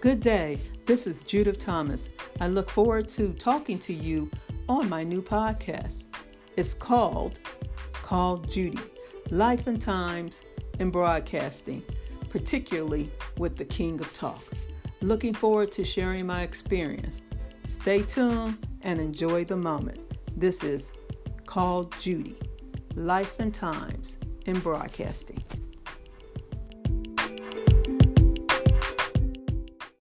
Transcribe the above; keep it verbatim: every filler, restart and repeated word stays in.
Good day. This is Judith Thomas. I look forward to talking to you on my new podcast. It's called Call Judy, Life and Times in Broadcasting, particularly with the King of Talk. Looking forward to sharing my experience. Stay tuned and enjoy the moment. This is Call Judy, Life and Times in Broadcasting.